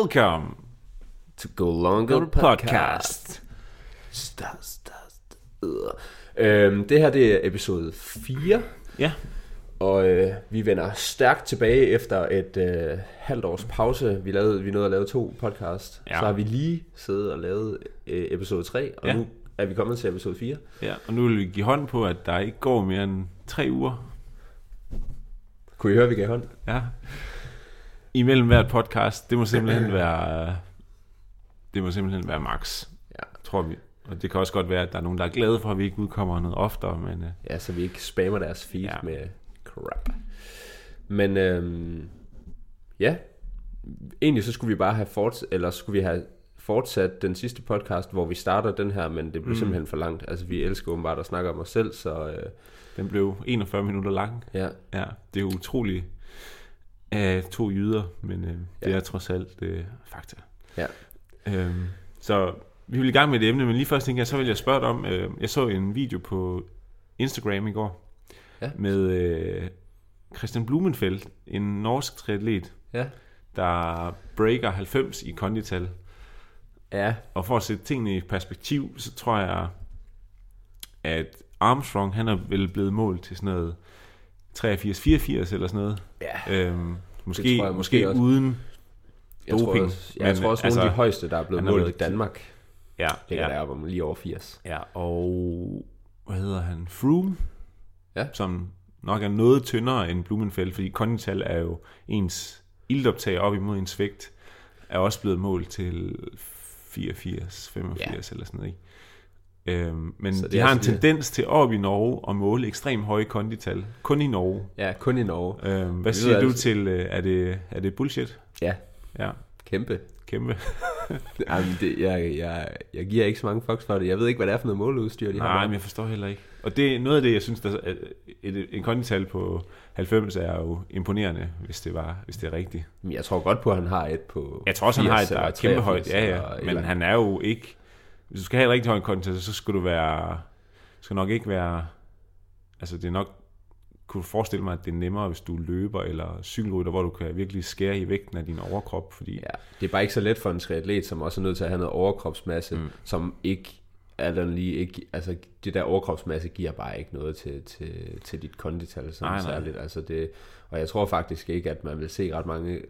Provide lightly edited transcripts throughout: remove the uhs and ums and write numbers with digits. Welcome to Go Longer Podcast. Det her det er episode 4. Ja. Og vi vender stærkt tilbage efter et halvt års pause. Vi nåede at lave 2 podcast. Ja. Så har vi lige siddet og lavet episode 3, og nu er vi kommet til episode 4. Ja, og nu vil vi give hånd på, at der ikke går mere end 3 uger. Kunne I høre, vi gav hånd? Ja. Imellem hvert podcast, det må simpelthen være max, tror vi. Og det kan også godt være, at der er nogen, der er glade for, at vi ikke udkommer noget oftere, men ja, så vi ikke spammer deres feed med crap. Men egentlig så skulle vi bare have fortsat den sidste podcast, hvor vi starter den her, men det blev simpelthen for langt. Altså vi elsker åbenbart at snakke om os selv, så den blev 41 minutter lang. Ja, det er utroligt. Af 2 jyder, men det er trods alt fakta. Ja. Så vi vil i gang med det emne, men lige først tænker jeg, så vil jeg spørge dig om, jeg så en video på Instagram i går, med Kristian Blummenfelt, en norsk triatlet, der breaker 90 i kondital. Ja. Og for at sætte tingene i perspektiv, så tror jeg, at Armstrong, han er vel blevet målt til sådan noget 83, 84 eller sådan noget. Ja. Måske uden doping. Jeg tror også nogle af de højeste, der er blevet målt i Danmark. Ja. Ligger deroppe om lige over 80. Ja, og hvad hedder han? Froome, som nok er noget tyndere end Blumenfeld, fordi kondital er jo ens iltoptag op imod ens vægt, er også blevet målt til 84, 85 eller sådan noget, ikke? Men så de har en tendens til op i Norge at måle ekstremt høje kondital. Kun i Norge. Ja, kun i Norge. Hvad siger du til, er det bullshit? Ja. Kæmpe. Jamen, jeg giver ikke så mange fucks for det. Jeg ved ikke, hvad det er for noget måleudstyr de har. Nej, men jeg forstår heller ikke. Og det er noget af det, jeg synes, at en kondital på 90 er jo imponerende, hvis det er rigtigt. Men jeg tror godt på, at han har et på. Jeg tror også, han har et, der er kæmpe højt. Ja. Men han er jo ikke. Hvis du skal have et rigtig højt kondital, så skal du være. Skal nok ikke være. Altså det er nok. Kunne du forestille mig, at det er nemmere, hvis du løber eller cykelrytter, hvor du kan virkelig skære i vægten af din overkrop, fordi. Ja, det er bare ikke så let for en triatlet, som også er nødt til at have noget overkropsmasse, som ikke lige. Altså det der overkropsmasse giver bare ikke noget til dit kondital sådan særligt. Altså det. Og jeg tror faktisk ikke, at man vil se ret mange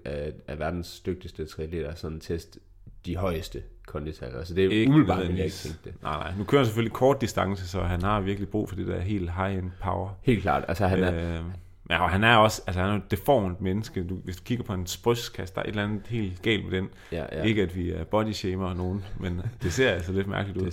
af verdens dygtigste triatleter sådan test de højeste kondital. Altså det er ikke umiddelbart, men jeg ikke tænkte det. Nej, nu kører han selvfølgelig kort distance, så han har virkelig brug for det der helt high-end power. Helt klart. Altså han er. Ja, og han er også, altså han er et deformt menneske. Hvis du kigger på en brystkast, der er et eller andet helt galt med den. Ja. Ikke at vi er bodyshamer og nogen, men det ser altså lidt mærkeligt ud.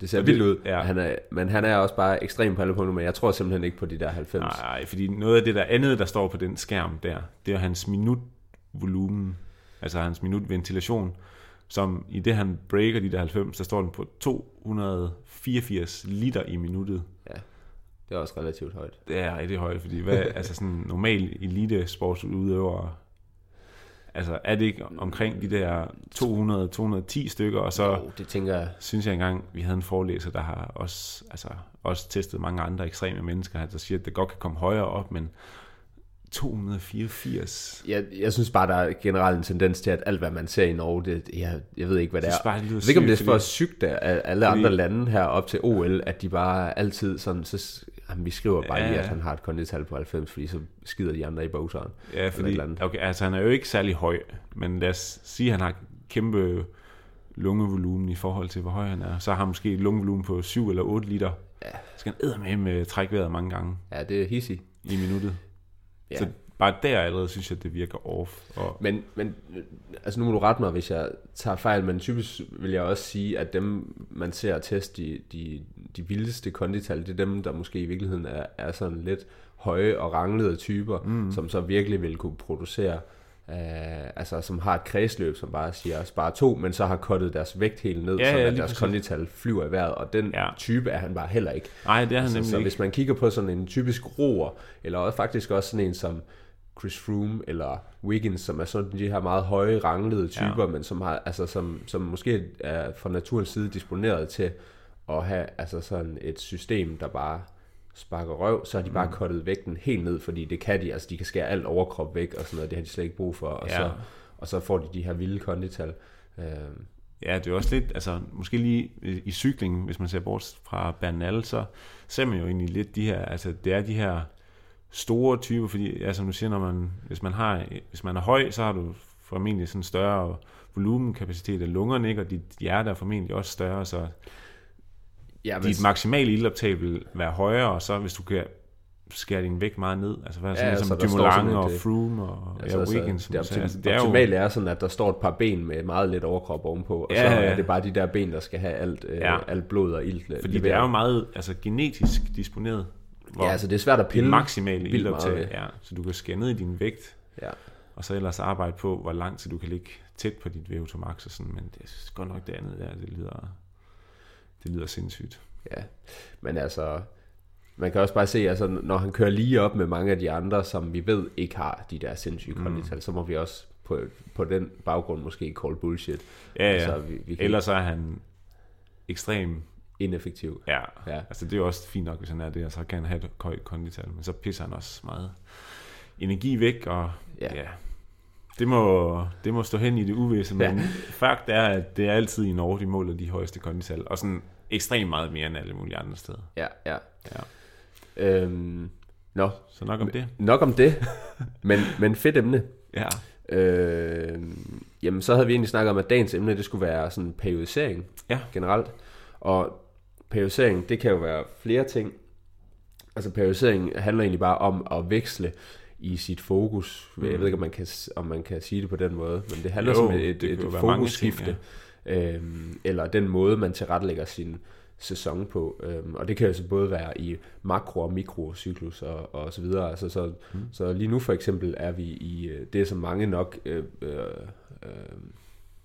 Det ser vildt ud. Ja. Men han er også bare ekstrem på alle punkter, men jeg tror simpelthen ikke på de der 90. Nej, fordi noget af det der andet, der står på den skærm der, det er hans minutvolumen, altså hans minutventilation, som i det, han breaker de der 90, så står den på 284 liter i minuttet. Ja, det er også relativt højt. Det er rigtig højt, fordi altså sådan normal elite sportsudøver, altså er det ikke omkring de der 200-210 stykker, og så jo, det tænker jeg. Synes jeg engang, vi havde en forelæser, der har også testet mange andre ekstreme mennesker, der siger, at det godt kan komme højere op, men 284. Jeg synes bare, der er generelt en tendens til, at alt, hvad man ser i Norge, det, jeg ved ikke, hvad det er. Jeg ved ikke, om det er for sygt af alle andre lande her op til OL, at de bare altid sådan, så, jamen, vi skriver bare lige, at han har et kondital på 90, fordi så skider de andre i bogseren. Ja, fordi okay, altså, han er jo ikke særlig høj, men lad os sige, at han har kæmpe lungevolumen i forhold til, hvor høj han er. Så har han måske et lungevolumen på 7 eller 8 liter. Ja. Så skal han eddermame trække vejret mange gange. Ja, det er hissigt. I minuttet. Ja. Så bare der allerede synes jeg, det virker off. Men altså nu må du rette mig, hvis jeg tager fejl, men typisk vil jeg også sige, at dem, man ser at teste de vildeste kondital, det er dem, der måske i virkeligheden er sådan lidt høje og ranglede typer, som så virkelig vil kunne producere, altså som har et kredsløb, som bare siger spare 2, men så har kuttet deres vægt helt ned, så at deres kondital flyver i vejret, og den type er han bare heller ikke. Nej, det er han altså, nemlig så ikke. Hvis man kigger på sådan en typisk roer, eller faktisk også sådan en som Chris Froome eller Wiggins, som er sådan de her meget høje ranglede typer, men som har altså som måske er fra naturens side disponeret til at have altså sådan et system, der bare sparker røv, så har de bare kuttet vægten helt ned, fordi det kan de, altså de kan skære alt overkrop væk og sådan noget, det har de slet ikke brug for, og så og så får de her vilde kondital. Ja, det er også lidt, altså måske lige i cyklingen, hvis man ser bort fra Bernal, så ser man jo egentlig lidt de her, altså det er de her store typer, fordi ja, som du siger, når man, hvis man er høj, så har du formentlig sådan større volumenkapacitet af lungerne, ikke? Og dit hjerte er formentlig også større, så ja, dit maksimale ildoptag vil være højere, og så hvis du kan skære din vægt meget ned, altså hvad er sådan, ja, altså, som Dumoulin og Froome og ja, Wiggins, som det optimale er sådan, at der står et par ben med meget let overkrop ovenpå, og ja, så er det bare de der ben, der skal have alt blod og ilt. Fordi det er jo meget altså, genetisk disponeret. Ja, altså det er svært at pille maksimale ildoptag, ja, så du kan skære ned i din vægt, ja, og så ellers arbejde på, hvor lang tid du kan ligge tæt på dit VO2 max og sådan, men det er godt nok det andet der, det lyder sindssygt. Ja, men altså, man kan også bare se, altså når han kører lige op med mange af de andre, som vi ved ikke har de der sindssyge kondital, så må vi også på den baggrund måske call bullshit. Ja, ja. Altså, vi kan... Ellers er han ekstrem ineffektiv. Ja, ja, altså det er jo også fint nok, hvis han er det, og så kan han have et højt kondital, men så pisser han også meget energi væk, og ja. Det må stå hen i det uvisse, men fakt er, at det er altid i Norge, de måler de højeste kondital, og sådan ekstremt meget mere end alle mulige andre steder. Ja. Så nok om det. Nok om det, men fedt emne. Ja. Jamen, så havde vi egentlig snakket om, at dagens emne, det skulle være sådan periodisering generelt, og periodisering, det kan jo være flere ting. Altså periodisering handler egentlig bare om at veksle i sit fokus. Jeg ved ikke, om man kan sige det på den måde, men det handler om et fokusskifte, eller den måde, man tilrettelægger sin sæson på. Og det kan jo så både være i makro- og mikrocyklus og så videre. Altså, så lige nu for eksempel er vi i det, som mange nok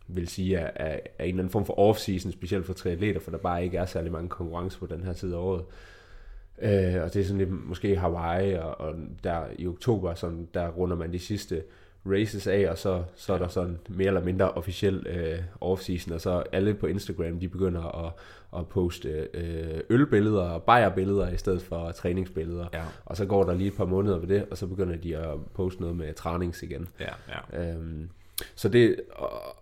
vil sige er en eller anden form for off-season, specielt for triatleter, for der bare ikke er særlig mange konkurrencer på den her tid af året. Og det er sådan lidt måske Hawaii, og der i oktober, sådan, der runder man de sidste races af, og så er der sådan mere eller mindre officiel off-season, og så alle på Instagram, de begynder at poste ølbilleder og bajerbilleder i stedet for træningsbilleder, og så går der lige et par måneder ved det, og så begynder de at poste noget med trænings igen. Så det,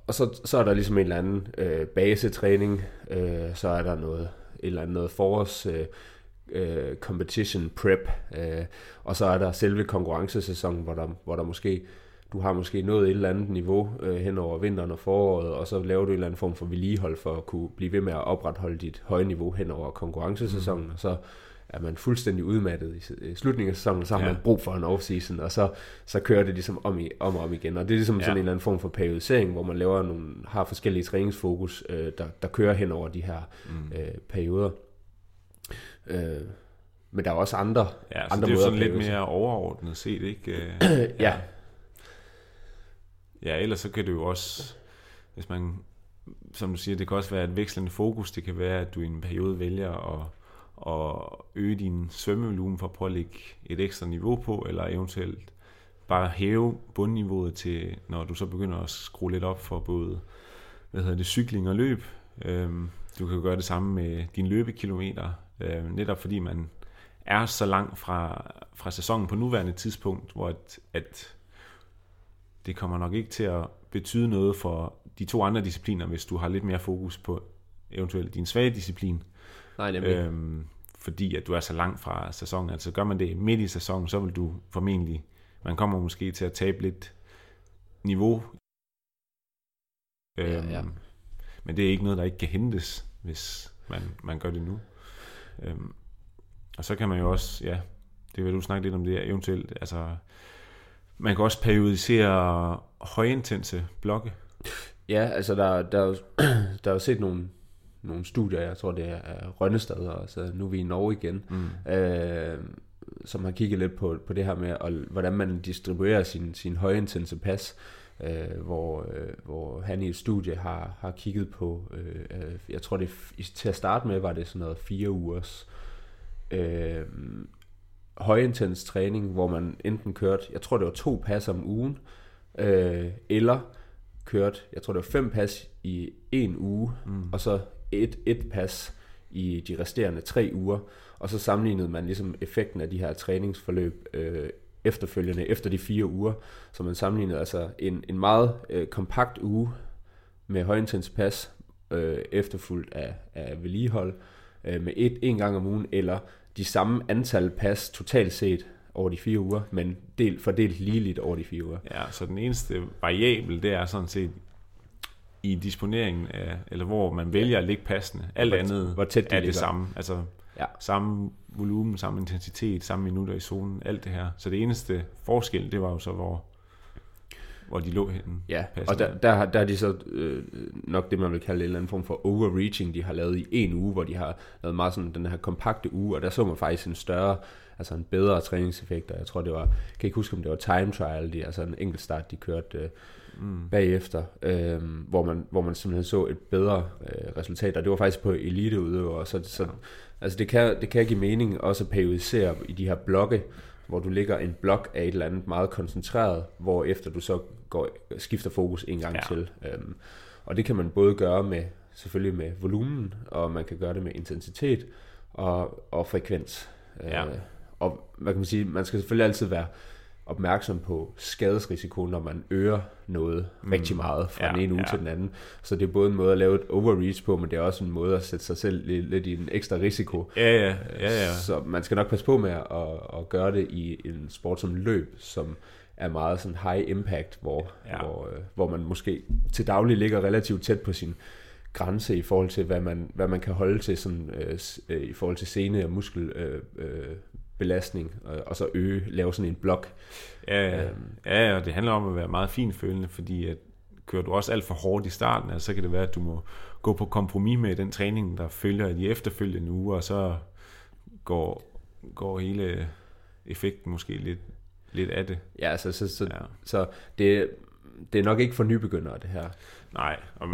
og så er der ligesom en eller anden basetræning, så er der et eller andet forårs competition prep, og så er der selve konkurrencesæsonen, hvor der måske, du har måske nået et eller andet niveau hen over vinteren og foråret, og så laver du en eller anden form for vedligehold for at kunne blive ved med at opretholde dit høje niveau hen over konkurrencesæsonen, og så er man fuldstændig udmattet i slutningen af sæsonen, så har man brug for en off-season, og så kører det ligesom om igen, og det er ligesom sådan en eller anden form for periodisering, hvor man laver har forskellige træningsfokus, der kører hen over de her perioder. Men der er også andre det er jo sådan lidt mere overordnet set, ikke? Ja, ellers så kan det jo også, hvis man, som du siger, det kan også være et vekslende fokus. Det kan være, at du i en periode vælger at øge din svømmevolumen for at prøve at lægge et ekstra niveau på, eller eventuelt bare hæve bundniveauet til, når du så begynder at skrue lidt op for både cykling og løb. Du kan jo gøre det samme med dine løbekilometer, netop fordi man er så langt fra sæsonen på nuværende tidspunkt, hvor at det kommer nok ikke til at betyde noget for de to andre discipliner, hvis du har lidt mere fokus på eventuelt din svage disciplin. Nej, nemlig. Fordi at du er så langt fra sæsonen. Altså gør man det midt i sæsonen, så vil du formentlig, man kommer måske til at tabe lidt niveau. Ja. Men det er ikke noget, der ikke kan hentes, hvis man gør det nu. Og så kan man jo også, det vil du snakke lidt om det her, eventuelt, altså man kan også periodisere højintense blokke. Ja, altså der er jo set nogle studier, jeg tror det er Rønnestad, og så nu er vi i Norge igen, som har kigget lidt på det her med, og hvordan man distribuerer sin højintense pas. Hvor han i et studie har kigget på, jeg tror det til at starte med var det sådan noget 4 ugers højintens træning, hvor man enten kørte, jeg tror det var 2 pas om ugen, eller kørte, jeg tror det var 5 pas i 1 uge, og så et pas i de resterende 3 uger, og så sammenlignede man ligesom effekten af de her træningsforløb efterfølgende, efter de 4 uger, som man sammenlignede. Altså en meget kompakt uge med højintens pas, efterfulgt af vedligehold, med en gang om ugen, eller de samme antal pas totalt set over de 4 uger, men fordelt ligeligt over de 4 uger. Ja, så den eneste variabel, det er sådan set i disponeringen af, eller hvor man vælger at ligge passende. Alt andet er det samme. Altså ja. Samme volumen, samme intensitet, samme minutter i zonen, alt det her. Så det eneste forskel, det var jo så, hvor de lå henne. Ja, og der er de så nok det, man vil kalde en eller anden form for overreaching, de har lavet i en uge, hvor de har lavet meget sådan den her kompakte uge, og der så man faktisk en større, altså en bedre træningseffekt, og jeg tror det var, jeg kan ikke huske, om det var time trial, altså en enkelt start, de kørte bagefter, hvor man simpelthen så et bedre resultat, og det var faktisk på eliteudøvere, så altså det kan give mening også at periodisere i de her blokke, hvor du ligger en blok af et eller andet meget koncentreret, hvor efter du så skifter fokus en gang til. Og det kan man både gøre med, selvfølgelig med volumen, og man kan gøre det med intensitet og frekvens. Ja. Og hvad kan man sige, man skal selvfølgelig altid være opmærksom på skadesrisiko, når man øger noget rigtig meget fra den ene uge til den anden. Så det er både en måde at lave et overreach på, men det er også en måde at sætte sig selv lidt i en ekstra risiko. Ja. Så man skal nok passe på med at gøre det i en sport som løb, som er meget sådan high impact, hvor man måske til daglig ligger relativt tæt på sin grænse i forhold til, hvad man kan holde til sådan, i forhold til sene og muskel belastning, og så lave sådan en blok. Ja, og det handler om at være meget finfølende, fordi at kører du også alt for hårdt i starten, så kan det være, at du må gå på kompromis med den træning, der følger i de efterfølgende uger, og så går hele effekten måske lidt af det. Ja, altså, så det er nok ikke for nybegyndere, det her. Nej, og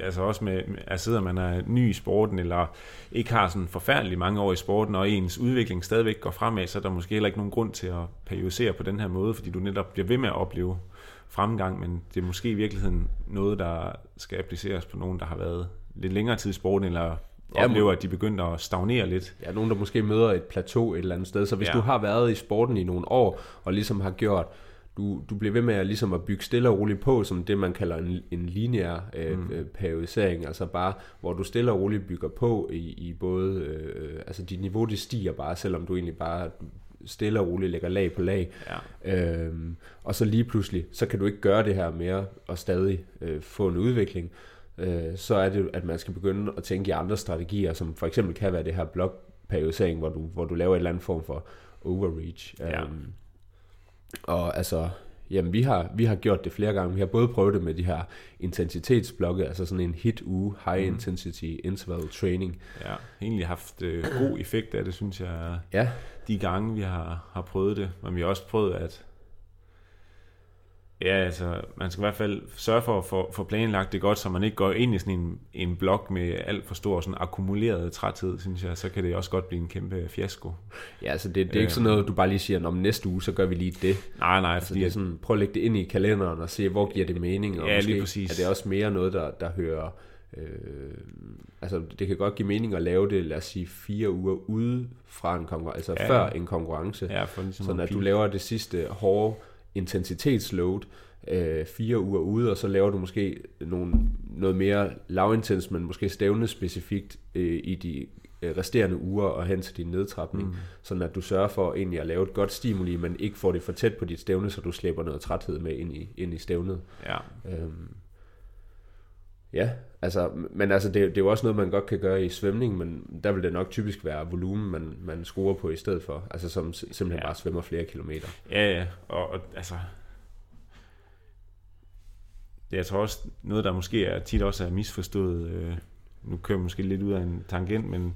altså også med at sidder man er ny i sporten, eller ikke har sådan forfærdeligt mange år i sporten, og ens udvikling stadigvæk går fremad, så er der måske heller ikke nogen grund til at periodisere på den her måde, fordi du netop bliver ved med at opleve fremgang, men det er måske i virkeligheden noget, der skal appliceres på nogen, der har været lidt længere tid i sporten, eller oplever, at de begynder at stagnere lidt. Ja, nogen, der måske møder et plateau et eller andet sted, så hvis du har været i sporten i nogle år, og ligesom har gjort du bliver ved med at, ligesom at bygge stille og roligt på, som det man kalder en lineær periodisering, altså bare, hvor du stille og roligt bygger på i både, altså dit niveau det stiger bare, selvom du egentlig bare stille og roligt lægger lag på lag. Ja. Og så lige pludselig, så kan du ikke gøre det her mere og stadig få en udvikling, så er det, at man skal begynde at tænke i andre strategier, som for eksempel kan være det her blokperiodisering, hvor du laver en eller anden form for overreach. Og altså, jamen vi har gjort det flere gange. Vi har både prøvet det med de her intensitetsblokke, altså sådan en hit-uge, high intensity interval training. Ja, egentlig haft god effekt af det, synes jeg. Ja. De gange vi har prøvet det, men vi har også prøvet at man skal i hvert fald sørge for at få planlagt det godt, så man ikke går ind i sådan en blok med alt for stor sådan akkumuleret træthed, synes jeg, så kan det også godt blive en kæmpe fiasko. Ja, altså det er ikke sådan noget, du bare lige siger, om næste uge, så gør vi lige det. Nej, altså, fordi det er sådan, prøv at lægge det ind i kalenderen og se, hvor giver det mening, og måske lige præcis. Er det også mere noget, der hører. Altså det kan godt give mening at lave det, lad os sige 4 uger ude fra en konkurrence, altså før en konkurrence, ligesom sådan at du laver det sidste hårde intensitetsload 4 uger ude, og så laver du måske noget mere lavintens, men måske stævne specifikt i de resterende uger og hen til din nedtrapning, sådan at du sørger for egentlig at lave et godt stimuli, men ikke får det for tæt på dit stævne, så du slæber noget træthed med ind i stævnet. Ja. Ja, altså, men altså det er jo også noget, man godt kan gøre i svømning, men der vil det nok typisk være volumen, man skruer på i stedet for, altså som simpelthen bare svømmer flere kilometer. Ja, og altså, det er altså også noget, der måske er tit også er misforstået, nu kører jeg måske lidt ud af en tangent, men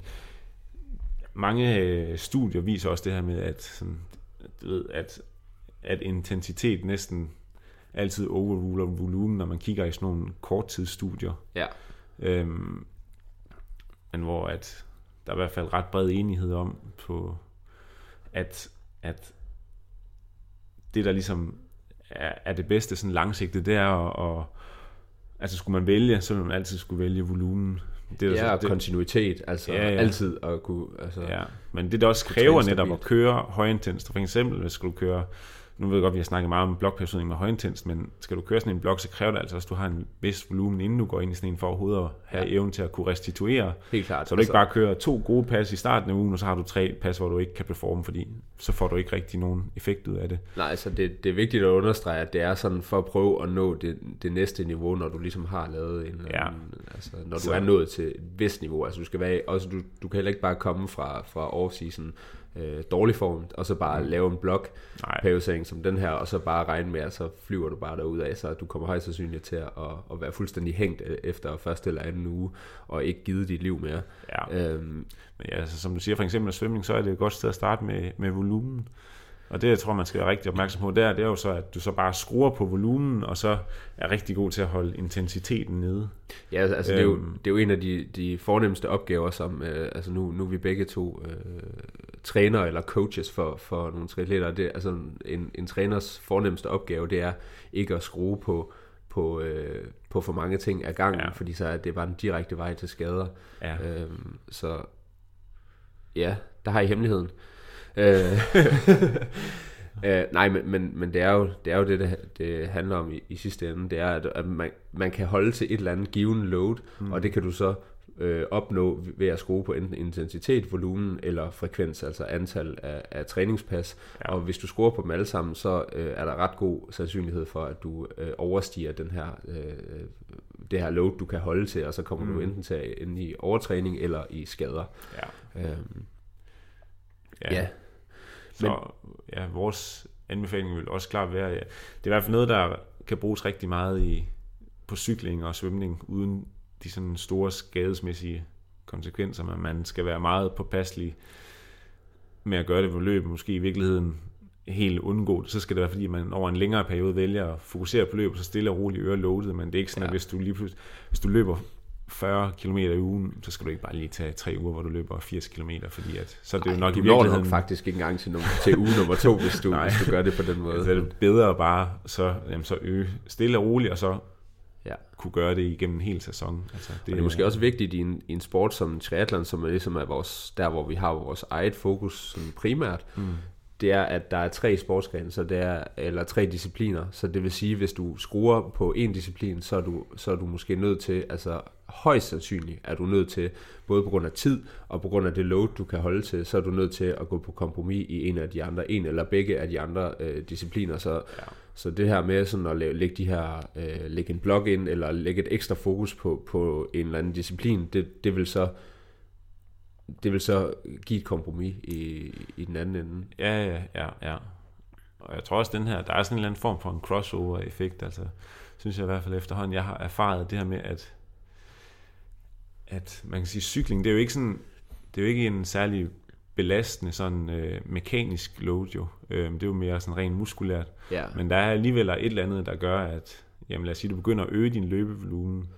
mange studier viser også det her med, at, sådan, at intensitet næsten altid overruler volumen, når man kigger i sådan nogle korttidsstudier. Ja. Men hvor at der er i hvert fald ret bred enighed om, på at det, der ligesom er det bedste sådan langsigtet, det er at altså skulle man vælge, så man altid skulle vælge volumen Det er og kontinuitet, altså altid at kunne... Altså, men det også kræver netop at køre højintenst. For eksempel, hvis du kører... Nu ved jeg godt, vi har snakket meget om blokperiodisering med højintenst, men skal du køre sådan en blok, så kræver det altså også, at du har en vis volumen, inden du går ind i sådan en for overhovedet at have evnen til at kunne restituere. Helt klart. Så du ikke bare kører 2 gode pas i starten af ugen, og så har du 3 pas, hvor du ikke kan performe, fordi så får du ikke rigtig nogen effekt ud af det. Nej, altså det er vigtigt at understrege, at det er sådan for at prøve at nå det næste niveau, når du ligesom har lavet en... Altså, når du er nået til et vist niveau. Altså, du skal være... Også, du kan heller ikke bare komme fra off-season dårlig form, og så bare lave en blok periodisering som den her, og så bare regne med, at så flyver du bare derudad, så du kommer højst sandsynligt til at være fuldstændig hængt efter første eller anden uge, og ikke give dit liv mere. Men altså, som du siger, for eksempel med svømning, så er det et godt sted at starte med volumen, og det, jeg tror, man skal være rigtig opmærksom på der, det er jo så, at du så bare skruer på volumen, og så er rigtig god til at holde intensiteten nede. Ja, altså det er jo en af de fornemmeste opgaver, som, altså nu er vi begge to træner eller coaches for nogle triatleter. Det, altså en træners fornemmeste opgave, det er ikke at skrue på for mange ting ad gangen, fordi så er det bare en direkte vej til skader. Så ja, der har I hemmeligheden. Nej, men det er jo det handler om i sidste ende. Det er, at man kan holde til et eller andet given load, og det kan du så opnå ved at skrue på enten intensitet, volumen eller frekvens, altså antal af træningspas. Og hvis du skruer på dem alle sammen, så er der ret god sandsynlighed for, at du overstiger den her, det her load, du kan holde til, og så kommer du enten til at ende i overtræning eller i skader. Så vores anbefaling vil også klart være, det er i hvert fald noget, der kan bruges rigtig meget på cykling og svømning, uden de sådan store skadesmæssige konsekvenser, men man skal være meget påpasselig med at gøre det ved løb, måske i virkeligheden helt undgå det. Så skal det være, fordi man over en længere periode vælger at fokusere på løbet, så stille og roligt øger loadet, men det er ikke sådan, at hvis du lige pludselig, hvis du løber 40 km i ugen, så skal du ikke bare lige tage 3 uger, hvor du løber 80 km, fordi at, så er det jo nok i virkeligheden... faktisk ikke engang til uge nummer 2, hvis du gør det på den måde. Altså, det er bedre bare så øge stille og roligt, og så kunne gøre det igennem en hel sæson. Altså, det er måske også vigtigt i en sport som triathlon, som er ligesom er vores, der hvor vi har vores eget fokus primært, det er, at der er 3 sportsgrene, så det er, eller 3 discipliner, så det vil sige, hvis du skruer på en disciplin, så er du måske nødt til, altså højst sandsynligt er du nødt til, både på grund af tid og på grund af det load, du kan holde til, så er du nødt til at gå på kompromis i en eller begge af de andre discipliner, så det her med sådan at lægge en blok ind, eller lægge et ekstra fokus på en eller anden disciplin, det vil så give et kompromis i den anden ende. Ja. Og jeg tror også, den her, der er sådan en eller anden form for en crossover-effekt, altså, synes jeg i hvert fald efterhånden, jeg har erfaret det her med, at man kan sige, cykling, det er jo ikke sådan, det er jo ikke en særlig belastende sådan mekanisk load jo. Det er jo mere sådan rent muskulært. Ja. Men der er alligevel et eller andet, der gør, at jamen lad os sige, du begynder at øge din løbevolumen,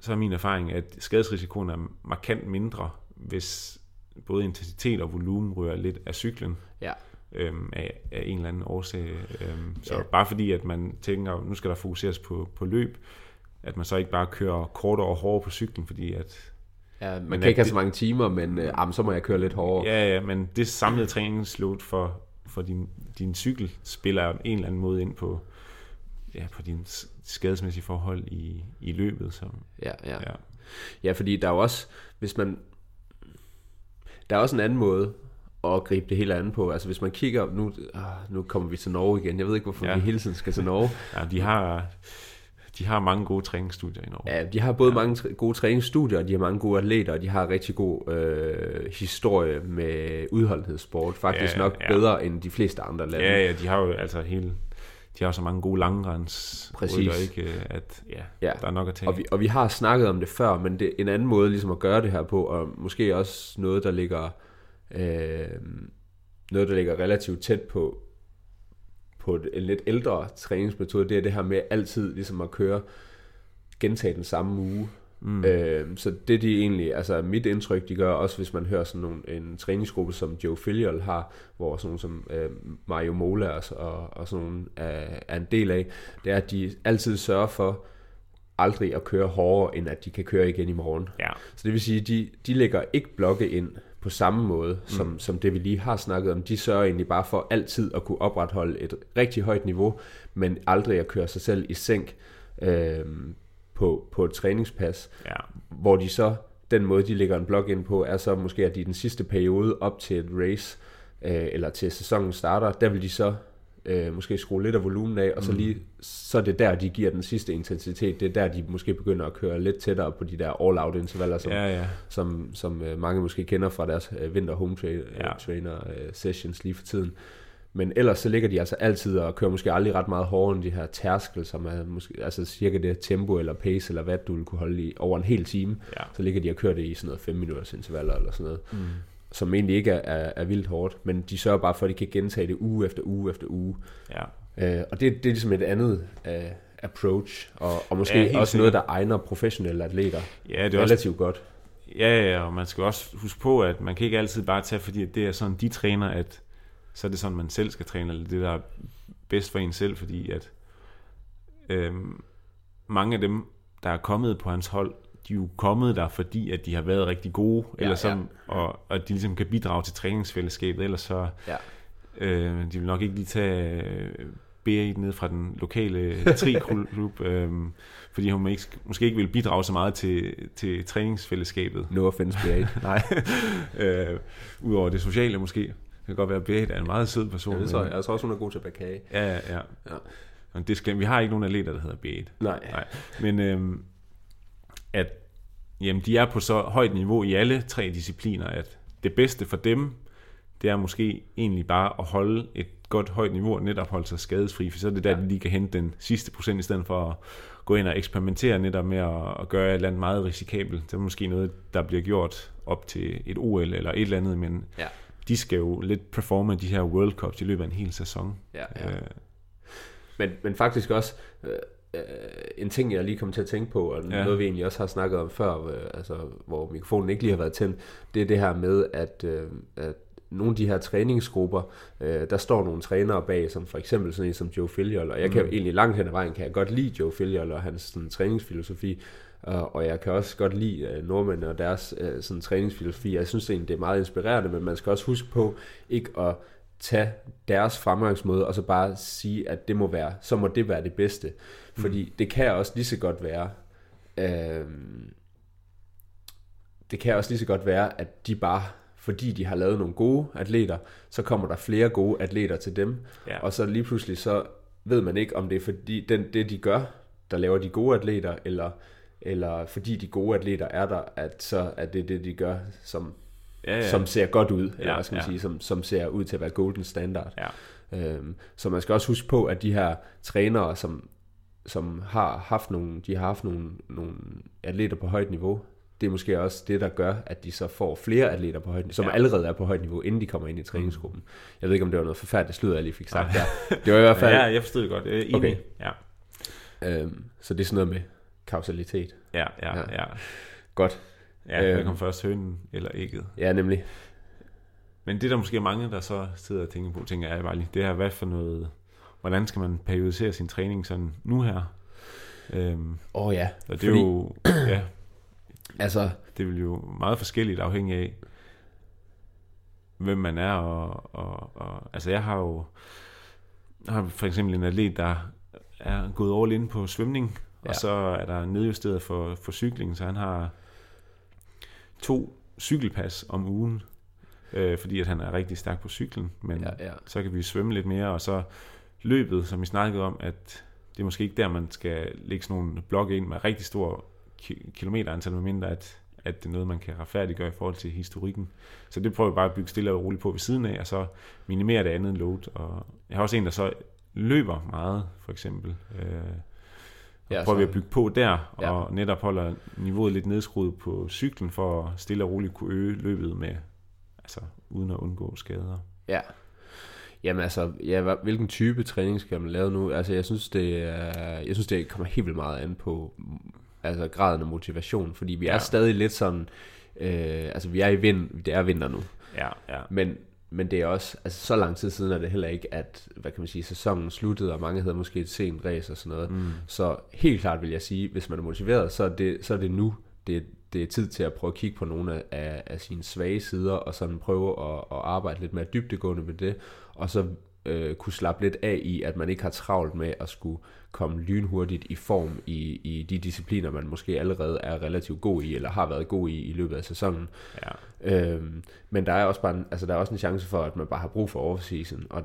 så er min erfaring, at skadesrisikoen er markant mindre, hvis både intensitet og volumen rører lidt af cyklen af en eller anden årsag. Så bare fordi, at man tænker, nu skal der fokuseres på løb, at man så ikke bare kører kortere og hårdere på cyklen, fordi at... Ja, man kan ikke have så mange timer, men så må jeg køre lidt hårdere. Ja, men det samlede træningsload for din cykel spiller en eller anden måde ind på... Ja, på dine skadesmæssige forhold i løbet. Så. Ja. Ja, fordi der er også, hvis man... Der er også en anden måde at gribe det hele andet på. Altså hvis man kigger... Nu kommer vi til Norge igen. Jeg ved ikke, hvorfor vi hele tiden skal til Norge. Ja, de har mange gode træningsstudier i Norge. Ja, de har både mange gode træningsstudier, og de har mange gode atleter, og de har rigtig god historie med udholdenhedssport. Faktisk nok bedre end de fleste andre lande. Ja, de har jo altså hele... De har så mange gode langrens. Præcis. Der er nok at tage. Og vi har snakket om det før, men det er en anden måde ligesom at gøre det her på, og måske også noget, der ligger, relativt tæt på en lidt ældre træningsmetode, det er det her med altid ligesom at gentage den samme uge. Så det de egentlig, altså mit indtryk de gør, også hvis man hører sådan en træningsgruppe som Joe Filiol har, hvor sådan nogle som Mario Mola og sådan nogle er en del af, det er at de altid sørger for aldrig at køre hårdere, end at de kan køre igen i morgen. Ja. Så det vil sige, at de lægger ikke blokke ind på samme måde, som det vi lige har snakket om. De sørger egentlig bare for altid at kunne opretholde et rigtig højt niveau, men aldrig at køre sig selv i sænk på et træningspas, ja. Hvor de så, den måde de lægger en blok ind på, er så måske, at de i den sidste periode op til et race, eller til sæsonen starter, der vil de så måske skrue lidt af volumen af, og så er det der, de giver den sidste intensitet. Det er der, de måske begynder at køre lidt tættere på de der all-out intervaller, som mange måske kender fra deres vinter home trainer sessions lige for tiden. Men ellers så ligger de altså altid og kører måske aldrig ret meget hårdere end de her tærskel, som er måske, altså cirka det tempo eller pace, eller hvad du vil kunne holde i over en hel time. Ja. Så ligger de og kører det i sådan noget 5-minutters intervaller eller sådan noget. Mm. Som egentlig ikke er vildt hårdt, men de sørger bare for, at de kan gentage det uge efter uge efter uge. Ja. Og det er ligesom et andet approach, og måske også sikkert. Noget, der egner professionelle atleter relativt godt. Ja, og man skal også huske på, at man kan ikke altid bare tage, fordi det er sådan, de træner, at så er det sådan, man selv skal træne, eller det, der er bedst for en selv, fordi at mange af dem, der er kommet på hans hold, de er jo kommet der, fordi at de har været rigtig gode, eller sådan, og de ligesom kan bidrage til træningsfællesskabet, ellers så de vil nok ikke lige tage Berit ned fra den lokale tri-klub, fordi hun måske ikke vil bidrage så meget til træningsfællesskabet. No offense, Berit. Nej. Udover det sociale måske. Det kan godt være, at Berit er en meget sød person. Ja, jeg tror også, hun er god til at bage kage. Ja. Og det skal, vi har ikke nogen atleter, der hedder Berit. Nej. Men at jamen, de er på så højt niveau i alle tre discipliner, at det bedste for dem, det er måske egentlig bare at holde et godt højt niveau og netop holde sig skadesfri, for så er det der, de lige kan hente den sidste procent, i stedet for at gå ind og eksperimentere netop med at gøre et eller andet meget risikabelt. Det er måske noget, der bliver gjort op til et OL eller et eller andet, men de skal jo lidt performe de her World Cups i løbet af en hel sæson. Ja. Men faktisk også... en ting, jeg lige kom til at tænke på, og noget vi egentlig også har snakket om før, altså, hvor mikrofonen ikke lige har været tændt, det er det her med, at nogle af de her træningsgrupper, der står nogle trænere bag, som for eksempel sådan en som Joe Filiol, og jeg kan jo egentlig langt hen ad vejen, kan jeg godt lide Joe Filiol og hans sådan, træningsfilosofi, og jeg kan også godt lide nordmænd og deres sådan, træningsfilosofi. Jeg synes egentlig, det er meget inspirerende, men man skal også huske på ikke at tage deres fremgangsmåde og så bare sige, at det må være, så må det være det bedste. Fordi det kan også lige så godt være, at de bare, fordi de har lavet nogle gode atleter, så kommer der flere gode atleter til dem, og så lige pludselig så ved man ikke, om det er fordi det de gør, der laver de gode atleter, eller fordi de gode atleter er der, at så er det de gør, som ser godt ud, eller skal man sige, som ser ud til at være golden standard. Ja. Så man skal også huske på, at de her trænere, som har haft nogle atleter på højt niveau, det er måske også det, der gør, at de så får flere atleter på højt niveau, som allerede er på højt niveau, inden de kommer ind i træningsgruppen. Jeg ved ikke, om det var noget forfærdeligt sludder, jeg lige fik sagt der. Det var i hvert fald... Ja, jeg forstod det godt. Okay. Ja. Så det er sådan noget med kausalitet. Ja. Godt. Ja, der kom først hønen eller ægget. Ja, nemlig. Men det, der måske er mange, der så sidder og tænker på, tænker jeg bare lige, det her, hvad for noget... Hvordan skal man periodisere sin træning sådan nu her? Og det er jo... Ja, altså... Det vil jo meget forskelligt afhængig af, hvem man er. Og altså, jeg har for eksempel en atlet, der er gået all in på svømning, og så er der nedjusteret for cykling, så han har 2 cykelpas om ugen, fordi at han er rigtig stærk på cyklen, men så kan vi svømme lidt mere, og så løbet, som vi snakkede om, at det er måske ikke der, man skal lægge sådan nogle blokke ind med rigtig store kilometerantal, med mindre at det er noget, man kan retfærdiggøre i forhold til historikken. Så det prøver jeg bare at bygge stille og roligt på ved siden af, og så minimere det andet load. Og jeg har også en, der så løber meget, for eksempel. Prøver vi at bygge på der, og netop holder niveauet lidt nedskruet på cyklen, for at stille og roligt kunne øge løbet med, altså uden at undgå skader. Ja. Jamen altså, hvilken type træning skal man lave nu? Altså, jeg synes det kommer helt vildt meget an på altså graden af motivation, fordi vi er stadig lidt sådan, altså vi er i vind, det er vinter nu. Ja. Men Men det er også, altså så lang tid siden er det heller ikke, at, hvad kan man sige, sæsonen sluttede, og mange havde måske et sent race og sådan noget. Mm. Så helt klart vil jeg sige, hvis man er motiveret, så er det nu, det er tid til at prøve at kigge på nogle af sine svage sider, og sådan prøve at arbejde lidt mere dybdegående med det, og så kunne slappe lidt af i, at man ikke har travlt med at skulle komme lynhurtigt i form i de discipliner, man måske allerede er relativt god i, eller har været god i løbet af sæsonen. Ja. Men der er også bare der er også en chance for, at man bare har brug for off-season, og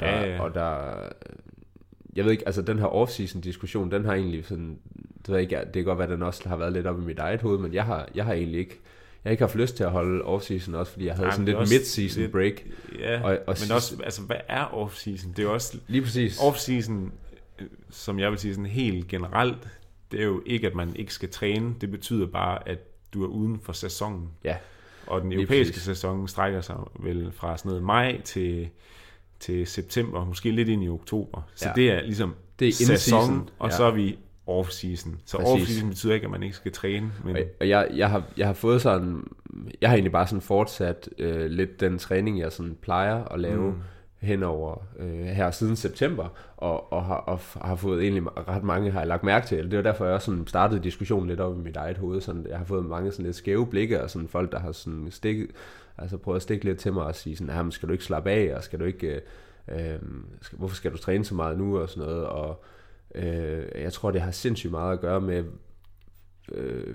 jeg ved ikke, altså den her off-season-diskussion, den har egentlig sådan, det ved ikke, det kan godt være, den også har været lidt op i mit eget hoved, men jeg har egentlig ikke, jeg har ikke haft lyst til at holde off-season også, fordi jeg havde sådan lidt mid-season lidt, break. Ja, og men også, altså hvad er off-season? Det er jo også, lige præcis. Off-season, som jeg vil sige sådan helt generelt, det er jo ikke, at man ikke skal træne. Det betyder bare, at du er uden for sæsonen. Ja. Og den europæiske sæson strækker sig vel fra sådan noget maj til september, måske lidt ind i oktober. Så ja, det er ligesom det er sæsonen, og ja, så er vi off-season. Så off-season betyder ikke, at man ikke skal træne. Men... Og jeg har fået sådan, jeg har egentlig bare sådan fortsat lidt den træning, jeg sådan plejer at lave henover her siden september, og har fået egentlig ret mange, har jeg lagt mærke til, eller det var derfor, jeg også sådan startede diskussionen lidt op i mit eget hoved, sådan, jeg har fået mange sådan lidt skæve blikke, og sådan folk, der har sådan prøvet at stikke lidt til mig og sige sådan, jamen skal du ikke slappe af, og skal du ikke, hvorfor skal du træne så meget nu, og sådan noget, og jeg tror, det har sindssygt meget at gøre med,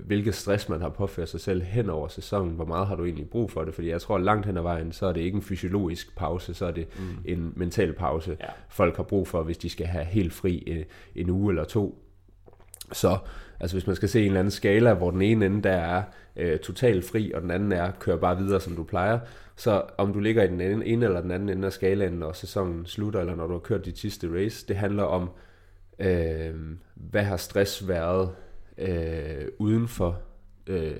hvilket stress man har påført sig selv hen over sæsonen, hvor meget har du egentlig brug for det, fordi jeg tror langt hen ad vejen, så er det ikke en fysiologisk pause, så er det en mental pause, ja, folk har brug for, hvis de skal have helt fri en uge eller to. Så altså hvis man skal se en eller anden skala, hvor den ene ende der er totalt fri, og den anden er kør bare videre som du plejer, så om du ligger i den ene eller den anden ende af skalaen, når sæsonen slutter, eller når du har kørt dit sidste race, det handler om hvad har stress været uden for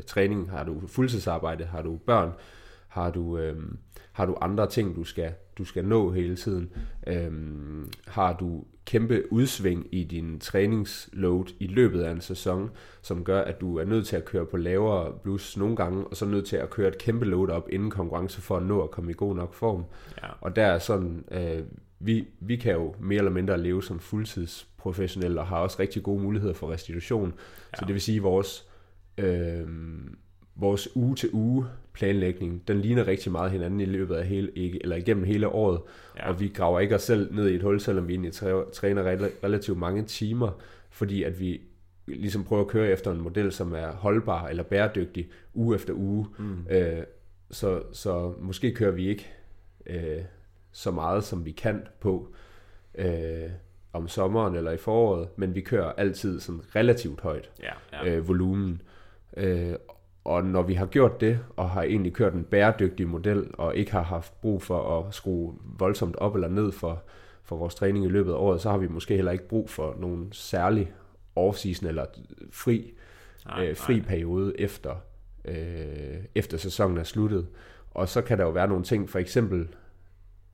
træning. Har du fuldtidsarbejde, har du børn, har du andre ting du skal nå hele tiden, har du kæmpe udsving i din træningsload i løbet af en sæson, som gør at du er nødt til at køre på lavere blus nogle gange, og så nødt til at køre et kæmpe load op inden konkurrence for at nå at komme i god nok form, ja, og der er sådan vi kan jo mere eller mindre leve som fuldtidsprofessionelle, og har også rigtig gode muligheder for restitution. Ja. Så det vil sige, at vores uge-til-uge planlægning, den ligner rigtig meget hinanden i løbet af igennem hele året. Ja. Og vi graver ikke os selv ned i et hul, selvom vi egentlig træner relativt mange timer, fordi at vi ligesom prøver at køre efter en model, som er holdbar eller bæredygtig uge efter uge. Mm. Så måske kører vi ikke... så meget som vi kan på om sommeren eller i foråret, men vi kører altid sådan relativt højt, ja. Volumen. Og når vi har gjort det, og har egentlig kørt en bæredygtig model, og ikke har haft brug for at skrue voldsomt op eller ned for vores træning i løbet af året, så har vi måske heller ikke brug for nogen særlig off-season eller fri periode efter sæsonen er sluttet. Og så kan der jo være nogle ting, for eksempel...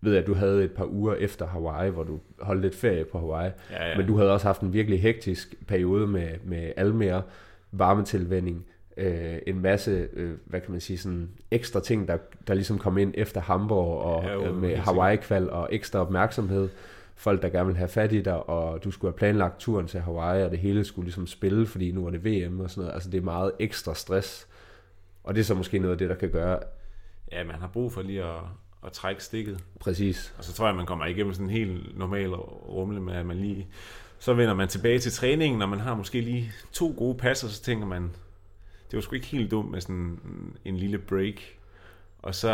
ved at du havde et par uger efter Hawaii, hvor du holdt lidt ferie på Hawaii, ja. Men du havde også haft en virkelig hektisk periode med almere varmetilvænding, en masse, hvad kan man sige, sådan ekstra ting, der ligesom kom ind efter Hamburg, og ja, med Hawaii-kval og ekstra opmærksomhed, folk der gerne ville have fat i dig, og du skulle have planlagt turen til Hawaii, og det hele skulle ligesom spille, fordi nu var det VM og sådan noget, altså det er meget ekstra stress, og det er så måske noget af det, der kan gøre. Ja, man har brug for lige at... og trække stikket. Præcis. Og så tror jeg, man kommer igennem sådan en helt normal rumle med, at man lige... Så vender man tilbage til træningen, og man har måske lige 2 gode passer, så tænker man, det var sgu ikke helt dumt med sådan en lille break. Og så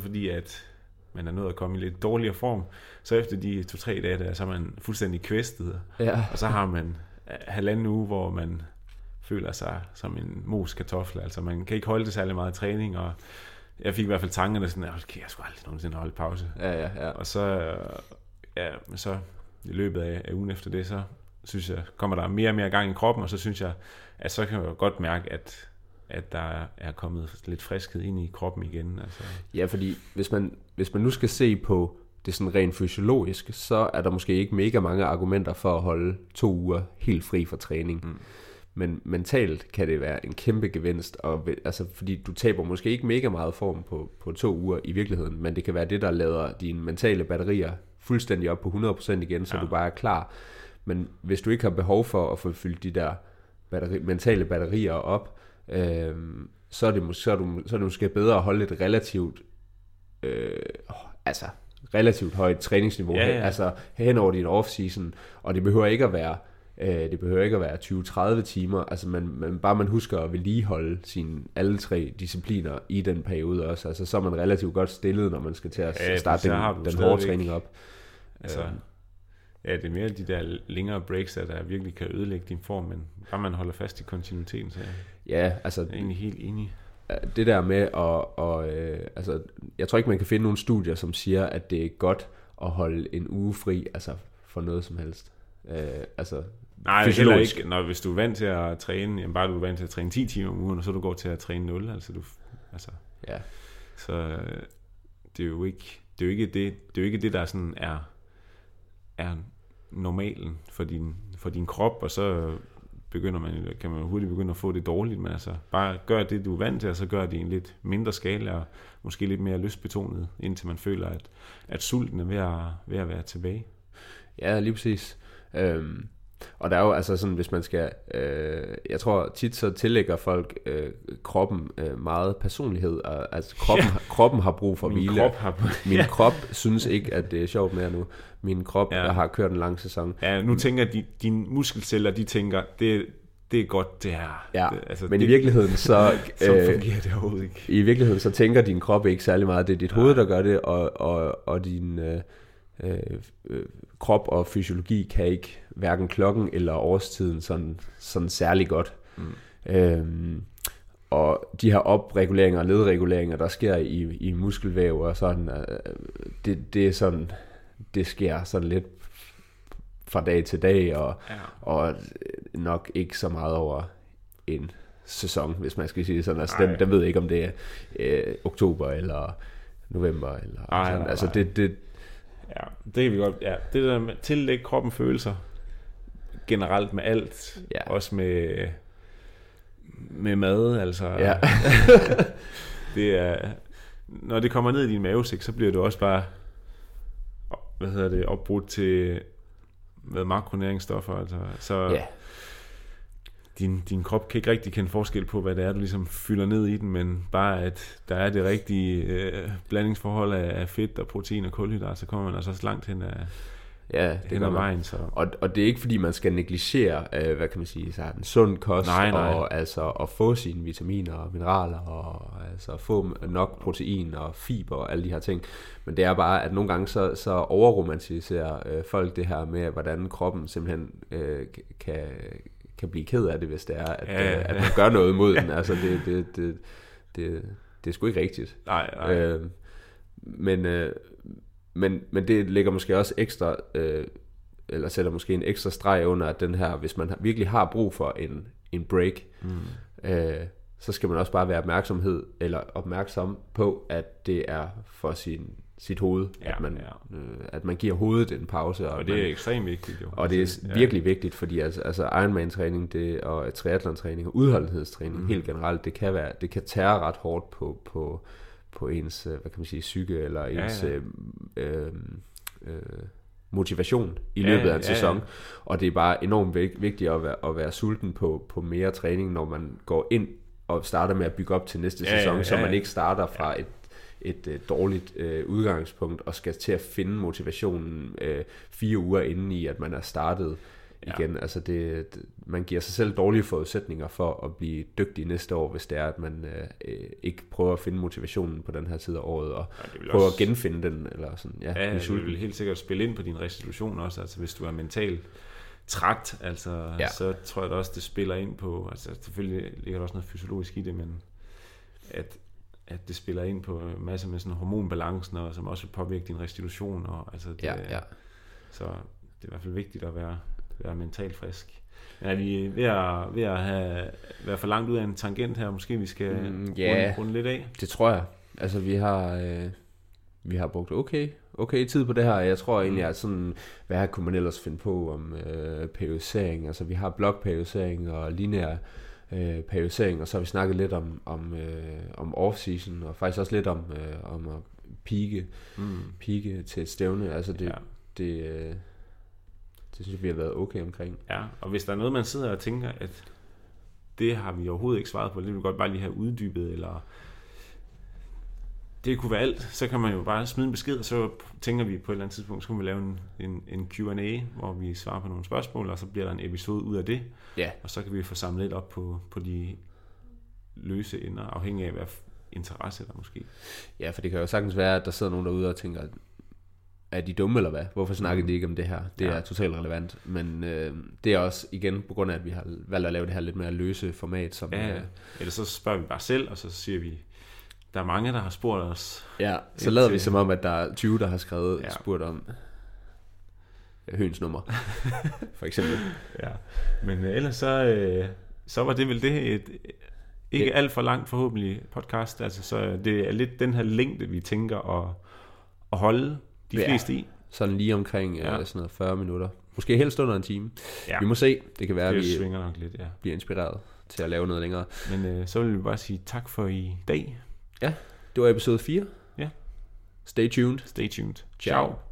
fordi, at man er nødt til at komme i lidt dårligere form, så efter de 2-3 dage, der, så er man fuldstændig kvæstet. Ja. Og så har man halvanden uge, hvor man føler sig som en mos kartofle. Altså, man kan ikke holde det særlig meget træning, og... Jeg fik i hvert fald tankerne sådan, okay, jeg skulle aldrig nogensinde holde pause. Ja. Og så, ja, men så i løbet af ugen efter det, så synes jeg, kommer der mere og mere gang i kroppen, og så synes jeg, at så kan jeg godt mærke, at der er kommet lidt friskhed ind i kroppen igen. Altså. Ja, fordi hvis man nu skal se på det sådan rent fysiologisk, så er der måske ikke mega mange argumenter for at holde 2 uger helt fri fra træning. Mm. men mentalt kan det være en kæmpe gevinst, og, altså, fordi du taber måske ikke mega meget form på 2 uger i virkeligheden, men det kan være det, der lader dine mentale batterier fuldstændig op på 100% igen, så ja. Du bare er klar. Men hvis du ikke har behov for at få fyldt de der mentale batterier op, så er det måske bedre at holde et relativt relativt højt træningsniveau, ja. Altså hen over din off-season, og det behøver ikke at være 20-30 timer, altså man husker at vedligeholde sine alle 3 discipliner i den periode også, altså så er man relativt godt stillet, når man skal til at starte den hårde træning op. Altså, ja, det er mere de der længere breaks, der virkelig kan ødelægge din form, men bare man holder fast i kontinuiteten, så ja, altså, jeg er egentlig helt enig. Det der med, altså, jeg tror ikke, man kan finde nogen studier, som siger, at det er godt at holde en uge fri, altså for noget som helst. Nej, heller ikke. Når, hvis du er vant til at træne, jamen bare du er vant til at træne 10 timer om ugen, og så du går til at træne 0, ja. Så det er jo ikke det, der sådan er normalen for din krop, og så kan man hurtigt begynde at få det dårligt, men altså bare gør det, du er vant til, og så gør det i en lidt mindre skala, og måske lidt mere lystbetonet, indtil man føler, at sulten er ved at være tilbage. Ja, lige præcis. Og der er jo altså sådan, hvis man skal, jeg tror tit så tillægger folk kroppen meget personlighed, og, altså kroppen har brug for hvile. Min krop synes ikke, at det er sjovt mere nu. Min krop, der har kørt en lang sæson. Ja, nu tænker dine muskelceller, de tænker, det er godt, det her. Ja, altså, men i virkeligheden så... så fungerer det overhovedet ikke. I virkeligheden så tænker din krop ikke særlig meget. Det er dit hoved, der gør det, og din... krop og fysiologi kan ikke hverken klokken eller årstiden sådan særlig godt. Og de her opreguleringer og nedreguleringer, der sker i muskelvæv og sådan, det er sådan, det sker sådan lidt fra dag til dag, og nok ikke så meget over en sæson, hvis man skal sige det sådan. Altså, der ved ikke, om det er oktober eller november eller sådan. Altså det ja, det kan vi godt. Ja, det der med tillægge kroppen følelser generelt med alt, også med mad, altså. Ja. Det er, når det kommer ned i din mavesæk, så bliver det også bare opbrudt til med makronæringsstoffer, altså. Så din krop kan ikke rigtig kende forskel på, hvad det er, du ligesom fylder ned i den, men bare at der er det rigtige blandingsforhold af fedt og protein og kulhydrater, så kommer man altså også langt hen af, hen ad vejen. Så. Og det er ikke fordi, man skal negligere, hvad kan man sige, så en sund kost, nej. Og altså at få sine vitaminer og mineraler, og altså få nok protein og fiber og alle de her ting. Men det er bare, at nogle gange så overromantiserer folk det her med, hvordan kroppen simpelthen kan blive ked af det, hvis det er, at man gør noget mod den. Altså, det er sgu ikke rigtigt. Nej. Men det lægger måske også ekstra, eller sætter måske en ekstra streg under, at den her, hvis man virkelig har brug for en break, så skal man også bare være opmærksom på, at det er for sit hoved, at man giver hovedet en pause. Og det er ekstremt vigtigt. Jo. Og det er virkelig vigtigt, fordi altså Ironman-træning og triathlon-træning og udholdenhedstræning helt generelt, det kan tære ret hårdt på ens, hvad kan man sige, psyke eller ens motivation i løbet af en sæson. Ja. Og det er bare enormt vigtigt at være sulten på mere træning, når man går ind og starter med at bygge op til næste sæson, så man ikke starter fra et dårligt udgangspunkt og skal til at finde motivationen 4 uger inden i, at man er startet igen. Altså man giver sig selv dårlige forudsætninger for at blive dygtig næste år, hvis det er, at man ikke prøver at finde motivationen på den her tid af året og prøver at genfinde den. Eller sådan. Ja, det vil helt sikkert spille ind på din restitution også, altså hvis du er mentalt træt, altså, så tror jeg da også, det spiller ind på, altså selvfølgelig ligger der også noget fysiologisk i det, men at det spiller ind på en masse med sådan hormonbalancen, og som også påvirker din restitution. Og altså så det er i hvert fald vigtigt at være mentalt frisk. Men er vi ved at være for langt ud af en tangent her? Måske vi skal runde lidt af? Det tror jeg. Altså vi har vi har brugt okay tid på det her. Jeg tror egentlig, at sådan, hvad kunne man ellers finde på om periodisering? Altså vi har blokperiodisering og lineær periodisering, og så har vi snakket lidt om off-season, og faktisk også lidt om at pike til et stævne. Altså det synes jeg, vi har været okay omkring. Ja, og hvis der er noget, man sidder og tænker, at det har vi overhovedet ikke svaret på, det vil vi godt bare lige have uddybet, eller det kunne være alt, så kan man jo bare smide en besked, og så tænker vi på et eller andet tidspunkt, så kan vi lave en Q&A, hvor vi svarer på nogle spørgsmål, og så bliver der en episode ud af det, og så kan vi få samlet lidt op på de løse ender, afhængig af hvad interesse der måske. Ja, for det kan jo sagtens være, at der sidder nogen derude og tænker, er de dumme eller hvad? Hvorfor snakker de ikke om det her? Det er totalt relevant, men det er også igen på grund af, at vi har valgt at lave det her lidt mere løse format. Som, eller så spørger vi bare selv, og så siger vi, der er mange, der har spurgt os. Ja, så lader vi som om, at der er 20, der har skrevet spurgt om hønsnummer, for eksempel. Ja, men ellers så var det vel det et ikke alt for langt forhåbentlig podcast. Altså så det er lidt den her længde, vi tænker at holde de fleste i. Sådan lige omkring sådan noget 40 minutter. Måske helst under en time. Ja. Vi må se. Det kan være, det vi svinger nok lidt, bliver inspireret til at lave noget længere. Men så vil vi bare sige tak for i dag. Ja, det var episode 4. Ja. Stay tuned. Ciao.